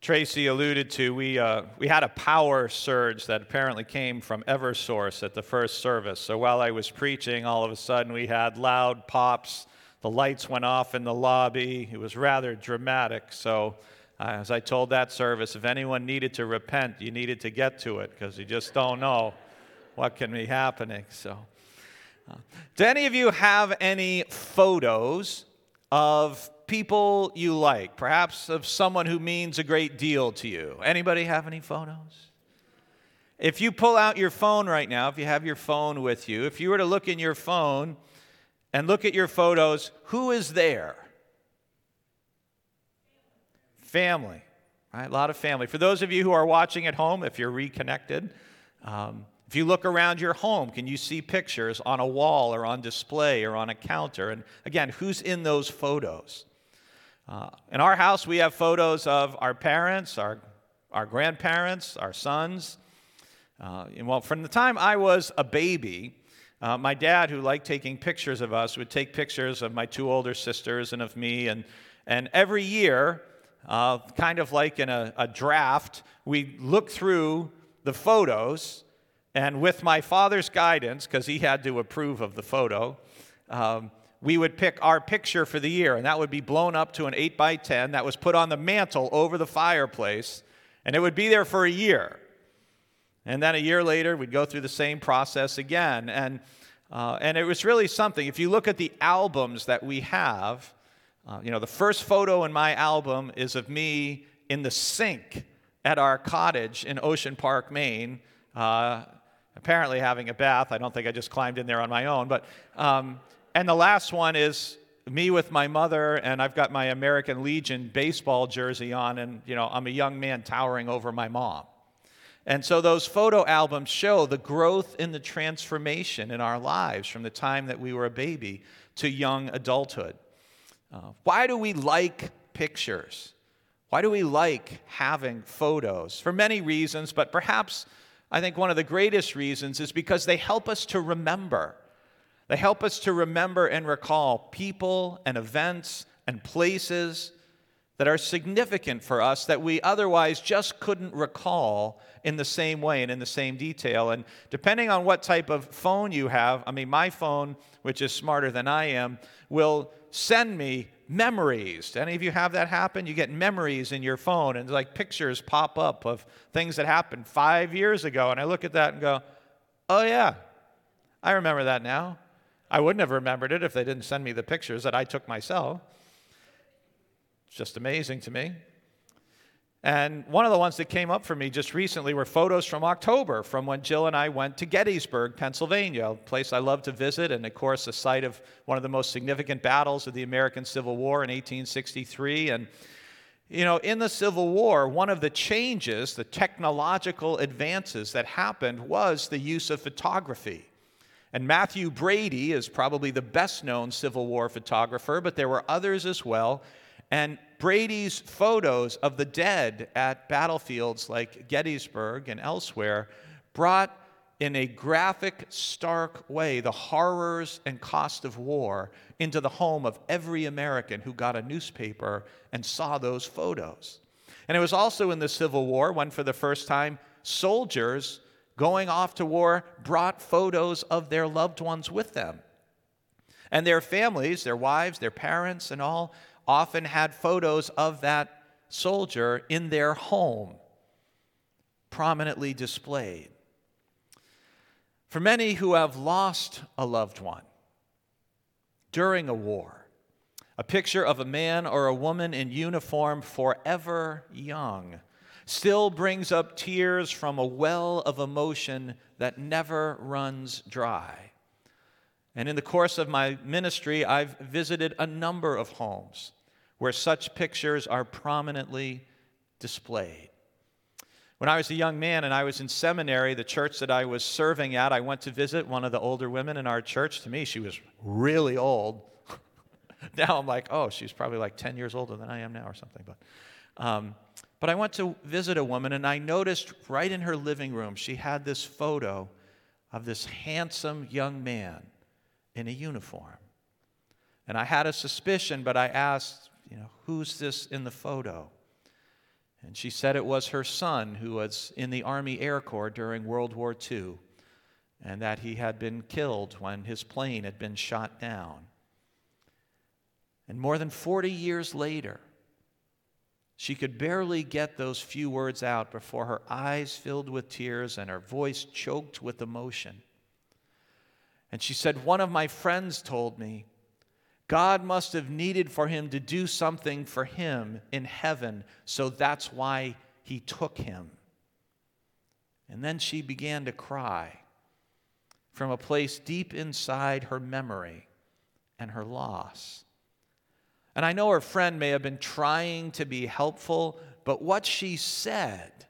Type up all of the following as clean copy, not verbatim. Tracy alluded to, we had a power surge that apparently came from Eversource at the first service. So while I was preaching, all of a sudden we had loud pops. The lights went off in the lobby. It was rather dramatic. So as I told that service, if anyone needed to repent, you needed to get to it because you just don't know what can be happening. So, do any of you have any photos of people you like, perhaps of someone who means a great deal to you? Anybody have any photos? If you pull out your phone right now, if you have your phone with you, if you were to look in your phone and look at your photos, who is there? Family, right? A lot of family. For those of you who are watching at home, if you're reconnected, if you look around your home, can you see pictures on a wall or on display or on a counter? And again, who's in those photos? In our house, we have photos of our parents, our grandparents, our sons. And well, from the time I was a baby, my dad, who liked taking pictures of us, would take pictures of my two older sisters and of me. And every year, kind of like in a draft, we look through the photos. And with my father's guidance, because he had to approve of the photo, we would pick our picture for the year, and that would be blown up to an 8x10 that was put on the mantle over the fireplace, and it would be there for a year. And then a year later, we'd go through the same process again. And it was really something. If you look at the albums that we have, the first photo in my album is of me in the sink at our cottage in Ocean Park, Maine, apparently having a bath. I don't think I just climbed in there on my own. But and the last one is me with my mother, and I've got my American Legion baseball jersey on, and I'm a young man towering over my mom. And so those photo albums show the growth and the transformation in our lives from the time that we were a baby to young adulthood. Why do we like pictures? Why do we like having photos? For many reasons, but perhaps I think one of the greatest reasons is because they help us to remember. They help us to remember and recall people and events and places that are significant for us that we otherwise just couldn't recall in the same way and in the same detail. And depending on what type of phone you have, my phone, which is smarter than I am, will send me memories. Do any of you have that happen? You get memories in your phone, and like pictures pop up of things that happened 5 years ago, and I look at that and go, oh yeah, I remember that now. I wouldn't have remembered it if they didn't send me the pictures that I took myself. It's just amazing to me. And one of the ones that came up for me just recently were photos from October, from when Jill and I went to Gettysburg, Pennsylvania, a place I love to visit, and of course the site of one of the most significant battles of the American Civil War in 1863. And in the Civil War, one of the changes, the technological advances that happened was the use of photography. And Matthew Brady is probably the best known Civil War photographer, but there were others as well. And Brady's photos of the dead at battlefields like Gettysburg and elsewhere brought in a graphic, stark way the horrors and cost of war into the home of every American who got a newspaper and saw those photos. And it was also in the Civil War when, for the first time, soldiers going off to war brought photos of their loved ones with them. And their families, their wives, their parents, and all often had photos of that soldier in their home, prominently displayed. For many who have lost a loved one during a war, a picture of a man or a woman in uniform forever young still brings up tears from a well of emotion that never runs dry. And in the course of my ministry, I've visited a number of homes where such pictures are prominently displayed. When I was a young man and I was in seminary, the church that I was serving at, I went to visit one of the older women in our church. To me, she was really old. Now I'm like, oh, she's probably like 10 years older than I am now or something. But I went to visit a woman, and I noticed right in her living room, she had this photo of this handsome young man in a uniform. And I had a suspicion, but I asked, who's this in the photo? And she said it was her son who was in the Army Air Corps during World War II, and that he had been killed when his plane had been shot down. And more than 40 years later, she could barely get those few words out before her eyes filled with tears and her voice choked with emotion. And she said, "One of my friends told me God must have needed for him to do something for him in heaven, so that's why he took him." And then she began to cry from a place deep inside her memory and her loss. And I know her friend may have been trying to be helpful, but what she said,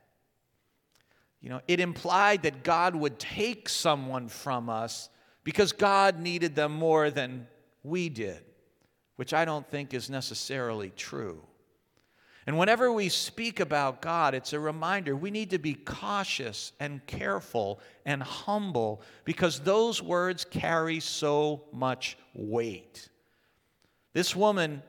it implied that God would take someone from us because God needed them more than we did, which I don't think is necessarily true. And whenever we speak about God, it's a reminder we need to be cautious and careful and humble because those words carry so much weight. This woman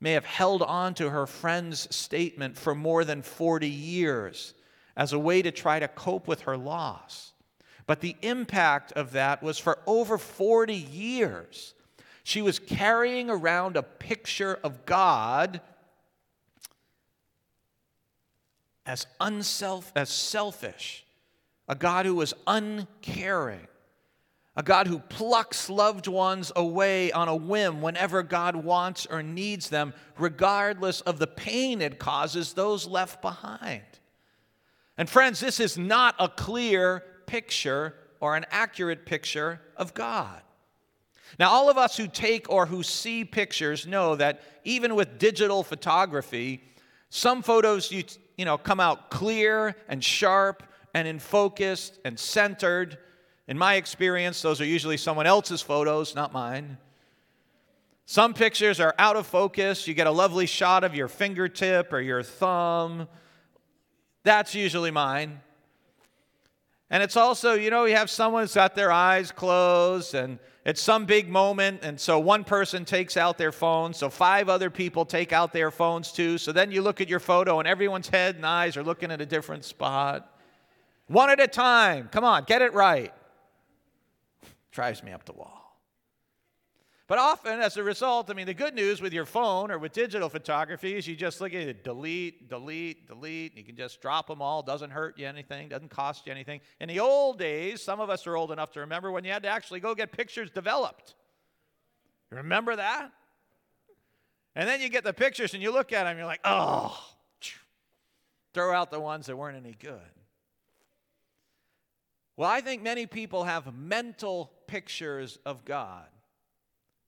may have held on to her friend's statement for more than 40 years as a way to try to cope with her loss. But the impact of that was for over 40 years. She was carrying around a picture of God as selfish, a God who was uncaring, a God who plucks loved ones away on a whim whenever God wants or needs them, regardless of the pain it causes those left behind. And friends, this is not a clear picture or an accurate picture of God. Now, all of us who take or who see pictures know that even with digital photography, some photos come out clear and sharp and in focus and centered. In my experience, those are usually someone else's photos, not mine. Some pictures are out of focus. You get a lovely shot of your fingertip or your thumb. That's usually mine. And it's also, you have someone who's got their eyes closed, and it's some big moment, and so one person takes out their phone, so five other people take out their phones too. So then you look at your photo, and everyone's head and eyes are looking at a different spot. One at a time. Come on, get it right. Drives me up the wall. But often, as a result, the good news with your phone or with digital photography is you just look at it, delete, and you can just drop them all. Doesn't hurt you anything, doesn't cost you anything. In the old days, some of us are old enough to remember when you had to actually go get pictures developed. You remember that? And then you get the pictures and you look at them, you're like, oh, throw out the ones that weren't any good. Well, I think many people have mental pictures of God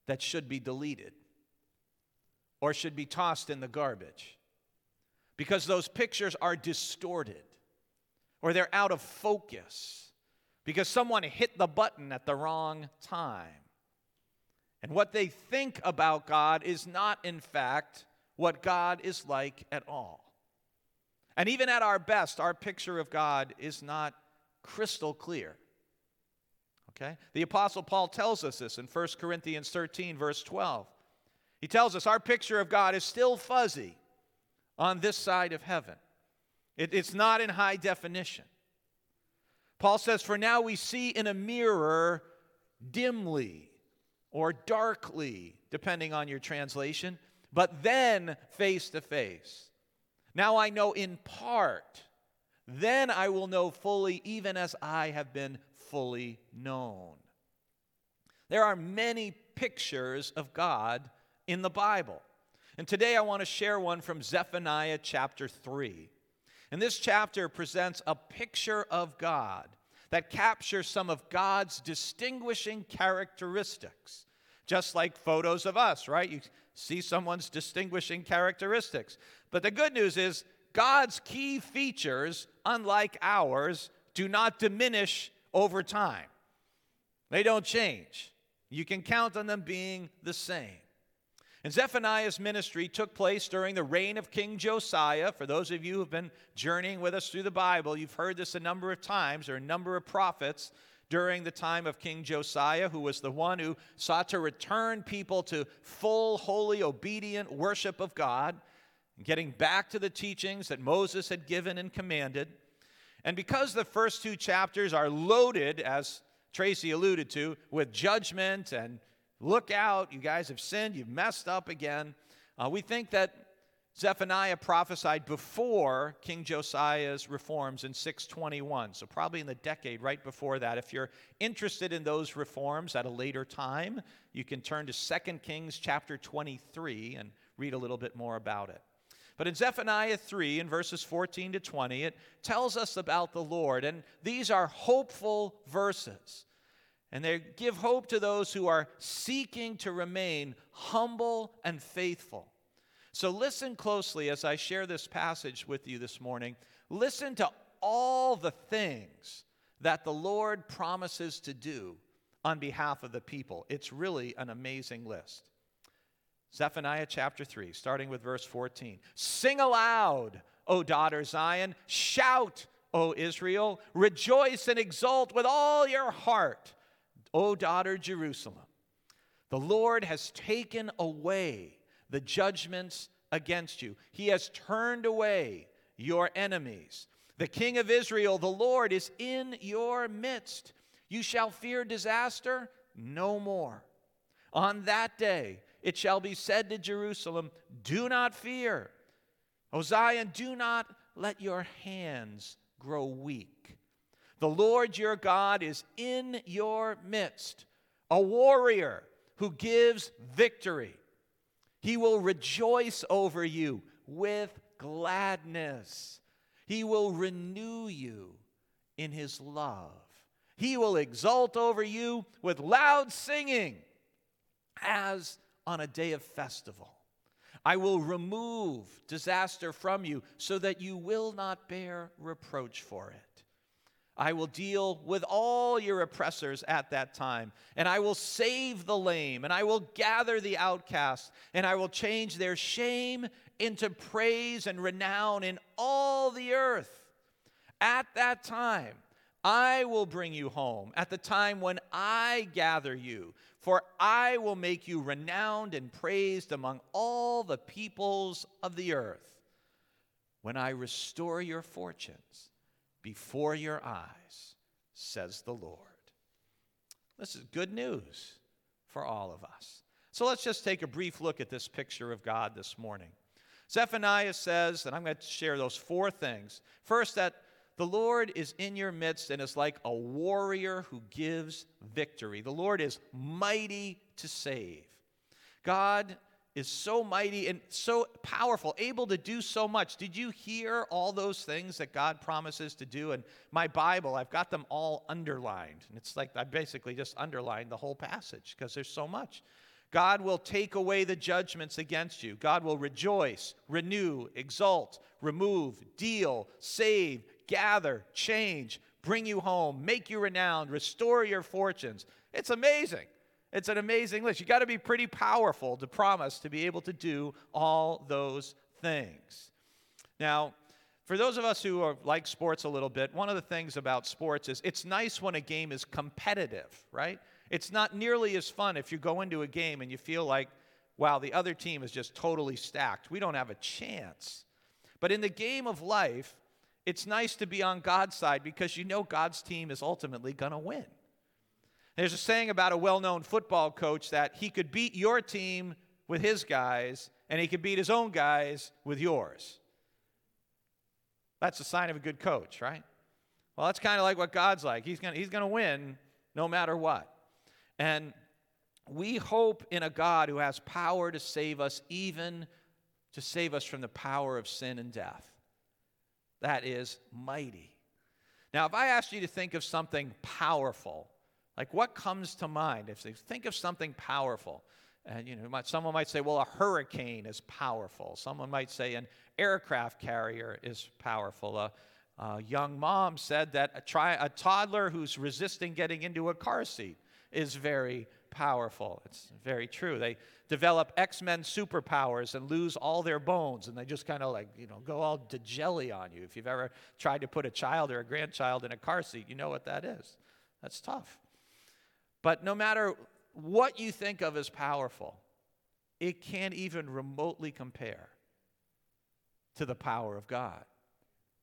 that should be deleted or should be tossed in the garbage because those pictures are distorted or they're out of focus because someone hit the button at the wrong time. And what they think about God is not, in fact, what God is like at all. And even at our best, our picture of God is not crystal clear. Okay? The Apostle Paul tells us this in 1 Corinthians 13, verse 12. He tells us our picture of God is still fuzzy on this side of heaven. It's not in high definition. Paul says, "For now we see in a mirror dimly or darkly," depending on your translation, "but then face to face. Now I know in part. Then I will know fully, even as I have been fully known." There are many pictures of God in the Bible. And today I want to share one from Zephaniah chapter 3. And this chapter presents a picture of God that captures some of God's distinguishing characteristics. Just like photos of us, right? You see someone's distinguishing characteristics. But the good news is God's key features, unlike ours, do not diminish over time. They don't change. You can count on them being the same. And Zephaniah's ministry took place during the reign of King Josiah. For those of you who have been journeying with us through the Bible, you've heard this a number of times. There are a number of prophets during the time of King Josiah, who was the one who sought to return people to full, holy, obedient worship of God. getting back to the teachings that Moses had given and commanded. And because the first two chapters are loaded, as Tracy alluded to, with judgment and look out, you guys have sinned, you've messed up again, we think that Zephaniah prophesied before King Josiah's reforms in 621, so probably in the decade right before that. If you're interested in those reforms at a later time, you can turn to 2 Kings chapter 23 and read a little bit more about it. But in Zephaniah 3, in verses 14 to 20, it tells us about the Lord, and these are hopeful verses. And they give hope to those who are seeking to remain humble and faithful. So listen closely as I share this passage with you this morning. Listen to all the things that the Lord promises to do on behalf of the people. It's really an amazing list. Zephaniah chapter 3, starting with verse 14. Sing aloud, O daughter Zion. Shout, O Israel. Rejoice and exult with all your heart, O daughter Jerusalem. The Lord has taken away the judgments against you. He has turned away your enemies. The King of Israel, the Lord, is in your midst. You shall fear disaster no more. On that day, it shall be said to Jerusalem, do not fear. O Zion, do not let your hands grow weak. The Lord your God is in your midst, a warrior who gives victory. He will rejoice over you with gladness. He will renew you in his love. He will exult over you with loud singing as on a day of festival. I will remove disaster from you so that you will not bear reproach for it. I will deal with all your oppressors at that time, and I will save the lame, and I will gather the outcast, and I will change their shame into praise and renown in all the earth. At that time, I will bring you home, at the time when I gather you, for I will make you renowned and praised among all the peoples of the earth. When I restore your fortunes before your eyes, says the Lord. This is good news for all of us. So let's just take a brief look at this picture of God this morning. Zephaniah says, and I'm going to share those four things. First, that the Lord is in your midst and is like a warrior who gives victory. The Lord is mighty to save. God is so mighty and so powerful, able to do so much. Did you hear all those things that God promises to do? And my Bible, I've got them all underlined. And it's like I basically just underlined the whole passage because there's so much. God will take away the judgments against you. God will rejoice, renew, exalt, remove, deal, save, gather, change, bring you home, make you renowned, restore your fortunes. It's amazing. It's an amazing list. You got to be pretty powerful to promise to be able to do all those things. Now, for those of us who like sports a little bit, one of the things about sports is it's nice when a game is competitive, right? It's not nearly as fun if you go into a game and you feel like, wow, the other team is just totally stacked. We don't have a chance. But in the game of life, it's nice to be on God's side because you know God's team is ultimately going to win. There's a saying about a well-known football coach that he could beat your team with his guys, and he could beat his own guys with yours. That's a sign of a good coach, right? Well, that's kind of like what God's like. He's gonna win no matter what. And we hope in a God who has power to save us, even to save us from the power of sin and death. That is mighty. Now, if I asked you to think of something powerful, like what comes to mind? If they think of something powerful, and someone might say, well, a hurricane is powerful. Someone might say an aircraft carrier is powerful. A young mom said that a toddler who's resisting getting into a car seat is very powerful. It's very true. They develop X-Men superpowers and lose all their bones, and they just kind of go all to jelly on you. If you've ever tried to put a child or a grandchild in a car seat, you know what that is. That's tough. But no matter what you think of as powerful, it can't even remotely compare to the power of God,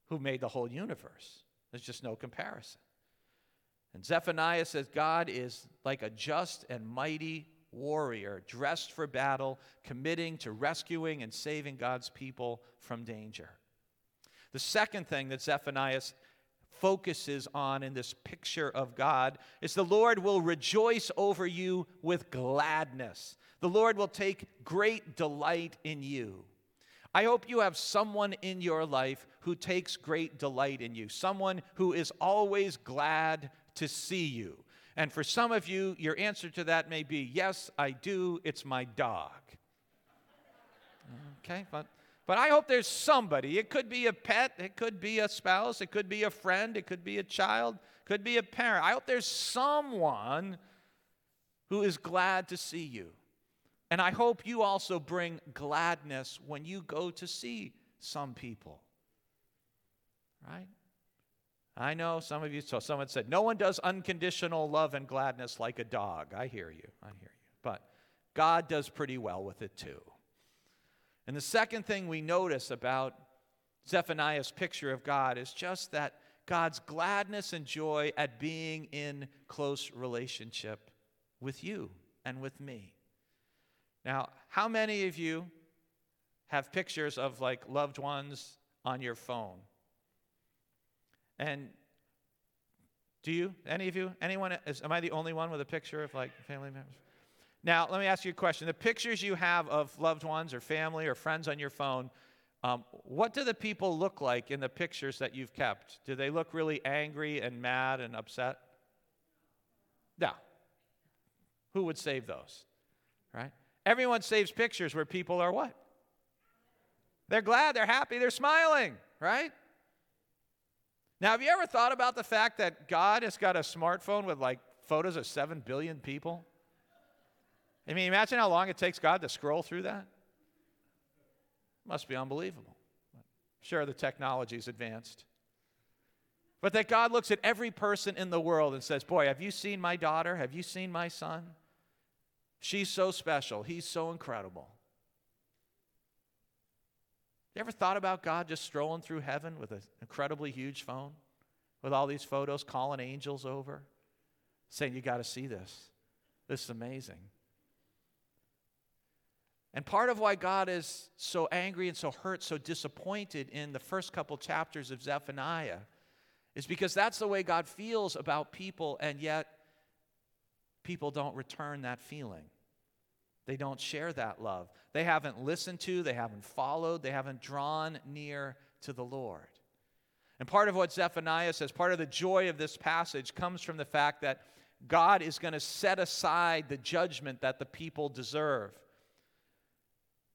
who made the whole universe. There's just no comparison. And Zephaniah says, God is like a just and mighty warrior, dressed for battle, committing to rescuing and saving God's people from danger. The second thing that Zephaniah focuses on in this picture of God is the Lord will rejoice over you with gladness. The Lord will take great delight in you. I hope you have someone in your life who takes great delight in you, someone who is always glad to see you. And for some of you, your answer to that may be, yes, I do, it's my dog. Okay, but I hope there's somebody. It could be a pet, it could be a spouse, it could be a friend, it could be a child, it could be a parent. I hope there's someone who is glad to see you. And I hope you also bring gladness when you go to see some people, right? I know some of you, so someone said, no one does unconditional love and gladness like a dog. I hear you. But God does pretty well with it too. And the second thing we notice about Zephaniah's picture of God is just that God's gladness and joy at being in close relationship with you and with me. Now, how many of you have pictures of like loved ones on your phone? And do you, any of you, anyone, am I the only one with a picture of like family members? Now, let me ask you a question. The pictures you have of loved ones or family or friends on your phone, what do the people look like in the pictures that you've kept? Do they look really angry and mad and upset? No. Who would save those, right? Everyone saves pictures where people are what? They're glad, they're happy, they're smiling, right? Now, have you ever thought about the fact that God has got a smartphone with, like, photos of 7 billion people? I mean, imagine how long it takes God to scroll through that. It must be unbelievable. Sure, the technology's advanced. But that God looks at every person in the world and says, boy, have you seen my daughter? Have you seen my son? She's so special. He's so incredible. You ever thought about God just strolling through heaven with an incredibly huge phone, with all these photos, calling angels over, saying, you got to see this. This is amazing. And part of why God is so angry and so hurt, so disappointed in the first couple chapters of Zephaniah is because that's the way God feels about people, and yet people don't return that feeling. They don't share that love. They haven't listened to, they haven't followed, they haven't drawn near to the Lord. And part of what Zephaniah says, part of the joy of this passage comes from the fact that God is going to set aside the judgment that the people deserve.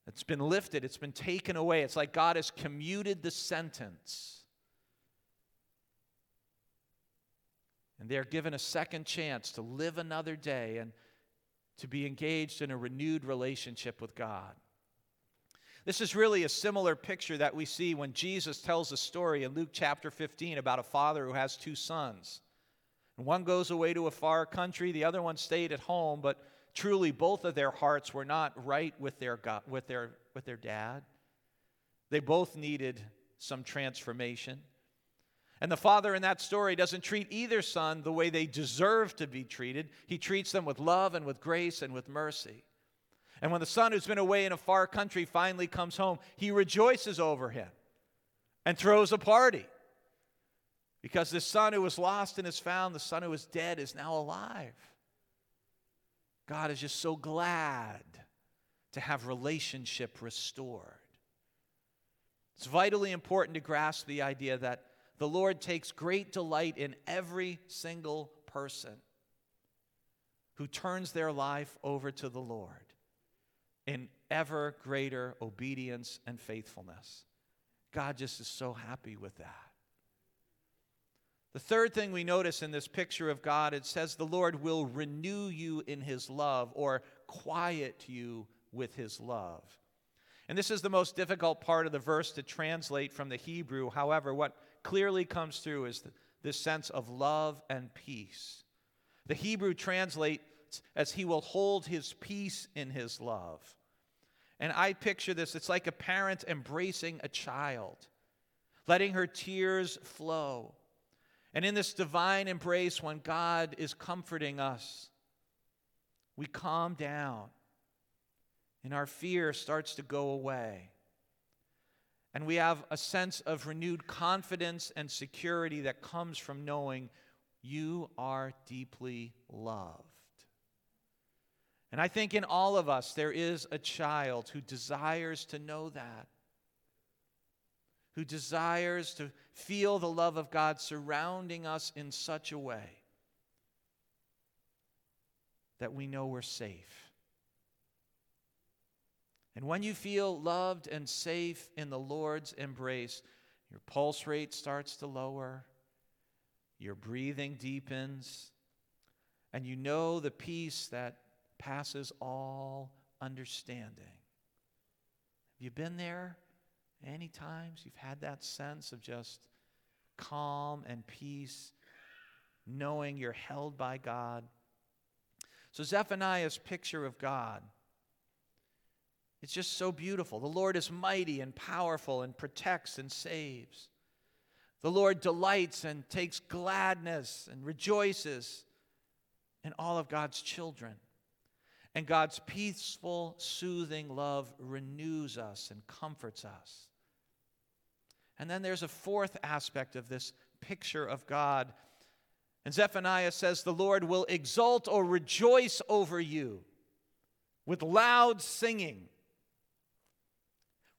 It's been lifted, it's been taken away. It's like God has commuted the sentence. And they're given a second chance to live another day and to be engaged in a renewed relationship with God. This is really a similar picture that we see when Jesus tells a story in Luke chapter 15 about a father who has two sons. And one goes away to a far country, the other one stayed at home, but truly both of their hearts were not right with their God, with their dad. They both needed some transformation. And the father in that story doesn't treat either son the way they deserve to be treated. He treats them with love and with grace and with mercy. And when the son who's been away in a far country finally comes home, he rejoices over him and throws a party. Because this son who was lost and is found, the son who was dead is now alive. God is just so glad to have relationship restored. It's vitally important to grasp the idea that the Lord takes great delight in every single person who turns their life over to the Lord in ever greater obedience and faithfulness. God just is so happy with that. The third thing we notice in this picture of God, it says the Lord will renew you in his love or quiet you with his love. And this is the most difficult part of the verse to translate from the Hebrew. However, what clearly comes through is this sense of love and peace. The Hebrew translates as he will hold his peace in his love. And I picture this. It's like a parent embracing a child, letting her tears flow. And in this divine embrace, when God is comforting us, we calm down and our fear starts to go away. And we have a sense of renewed confidence and security that comes from knowing you are deeply loved. And I think in all of us, there is a child who desires to know that, who desires to feel the love of God surrounding us in such a way that we know we're safe. And when you feel loved and safe in the Lord's embrace, your pulse rate starts to lower, your breathing deepens, and you know the peace that passes all understanding. Have you been there any times? You've had that sense of just calm and peace, knowing you're held by God. So Zephaniah's picture of God, it's just so beautiful. The Lord is mighty and powerful and protects and saves. The Lord delights and takes gladness and rejoices in all of God's children. And God's peaceful, soothing love renews us and comforts us. And then there's a fourth aspect of this picture of God. And Zephaniah says, the Lord will exult or rejoice over you with loud singing.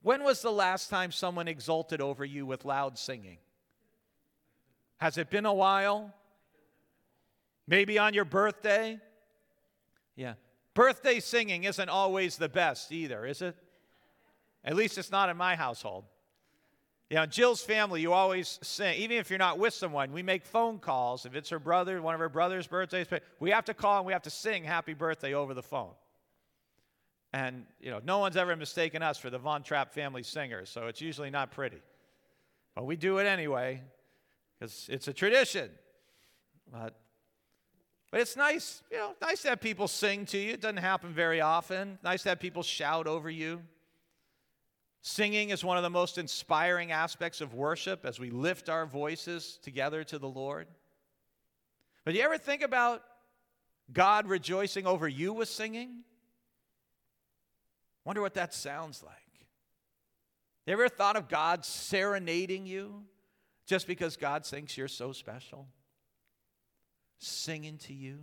When was the last time someone exulted over you with loud singing? Has it been a while? Maybe on your birthday? Yeah. Birthday singing isn't always the best either, is it? At least it's not in my household. You know, Jill's family, you always sing. Even if you're not with someone, we make phone calls. If it's her brother, one of her brother's birthdays, we have to call and we have to sing happy birthday over the phone. And, you know, no one's ever mistaken us for the Von Trapp family singers, so it's usually not pretty. But we do it anyway because it's a tradition. But it's nice, you know, nice to have people sing to you. It doesn't happen very often. Nice to have people shout over you. Singing is one of the most inspiring aspects of worship as we lift our voices together to the Lord. But do you ever think about God rejoicing over you with singing? Wonder what that sounds like. You ever thought of God serenading you just because God thinks you're so special? Singing to you.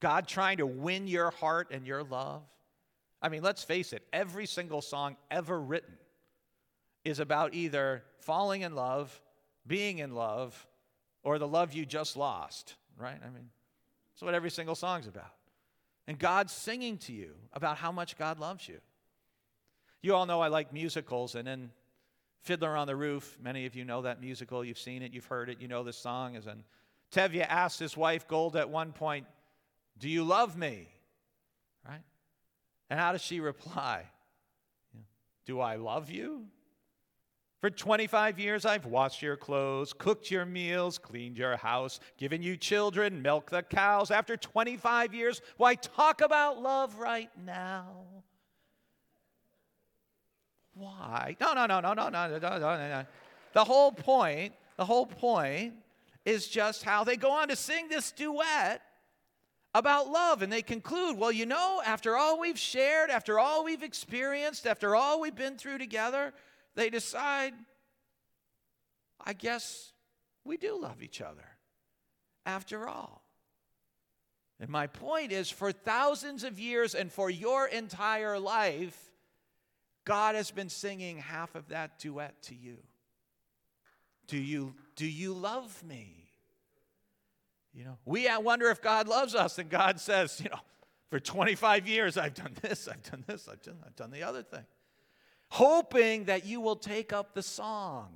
God trying to win your heart and your love. I mean, let's face it, every single song ever written is about either falling in love, being in love, or the love you just lost, right? I mean, that's what every single song's about. And God's singing to you about how much God loves you. You all know I like musicals, and in Fiddler on the Roof, many of you know that musical, you've seen it, you've heard it, you know this song is an Tevye asked his wife, Golda, at one point, do you love me? Right? And how does she reply? Yeah. Do I love you? For 25 years, I've washed your clothes, cooked your meals, cleaned your house, given you children, milked the cows. After 25 years, why talk about love right now? Why? No. The whole point is just how they go on to sing this duet about love. And they conclude, well, you know, after all we've shared, after all we've experienced, after all we've been through together, they decide, I guess we do love each other after all. And my point is, for thousands of years and for your entire life, God has been singing half of that duet to you. Do you love me? You know, we wonder if God loves us, and God says, you know, for 25 years I've done this, I've done this, I've done the other thing, hoping that you will take up the song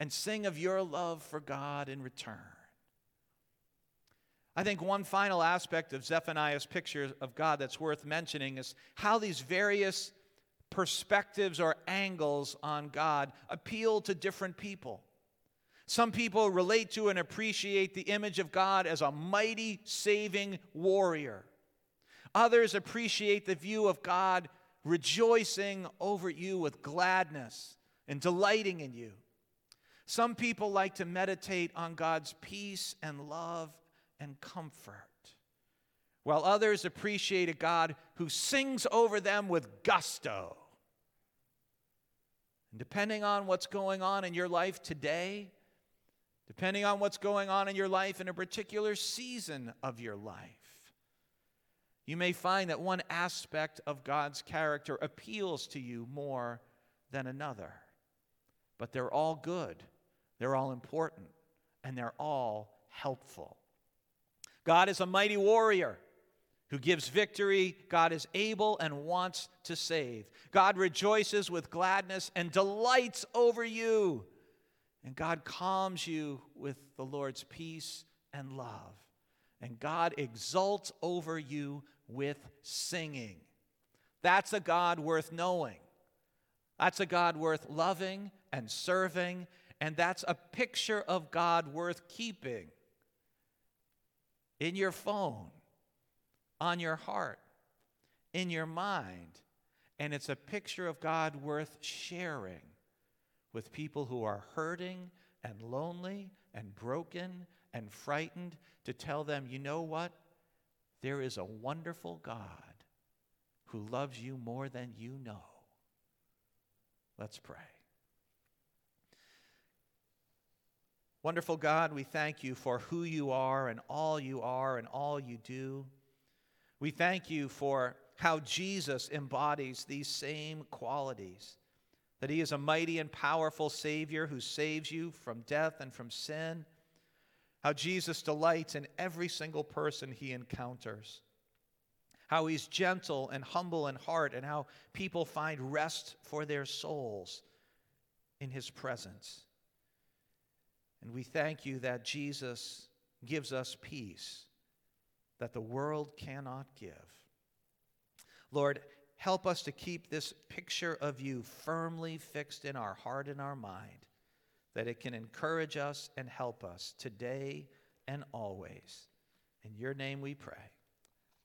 and sing of your love for God in return. I think one final aspect of Zephaniah's picture of God that's worth mentioning is how these various perspectives or angles on God appeal to different people. Some people relate to and appreciate the image of God as a mighty, saving warrior. Others appreciate the view of God rejoicing over you with gladness and delighting in you. Some people like to meditate on God's peace and love and comfort, while others appreciate a God who sings over them with gusto. And depending on what's going on in your life today, depending on what's going on in your life in a particular season of your life, you may find that one aspect of God's character appeals to you more than another. But they're all good, they're all important, and they're all helpful. God is a mighty warrior who gives victory. God is able and wants to save. God rejoices with gladness and delights over you. And God calms you with the Lord's peace and love. And God exults over you with singing. That's a God worth knowing. That's a God worth loving and serving. And that's a picture of God worth keeping in your phone, on your heart, in your mind. And it's a picture of God worth sharing with people who are hurting and lonely and broken and frightened, to tell them, you know what? There is a wonderful God who loves you more than you know. Let's pray. Wonderful God, we thank you for who you are and all you are and all you do. We thank you for how Jesus embodies these same qualities. That he is a mighty and powerful Savior who saves you from death and from sin. How Jesus delights in every single person he encounters. How he's gentle and humble in heart, and how people find rest for their souls in his presence. And we thank you that Jesus gives us peace that the world cannot give. Lord, help us to keep this picture of you firmly fixed in our heart and our mind, that it can encourage us and help us today and always. In your name we pray.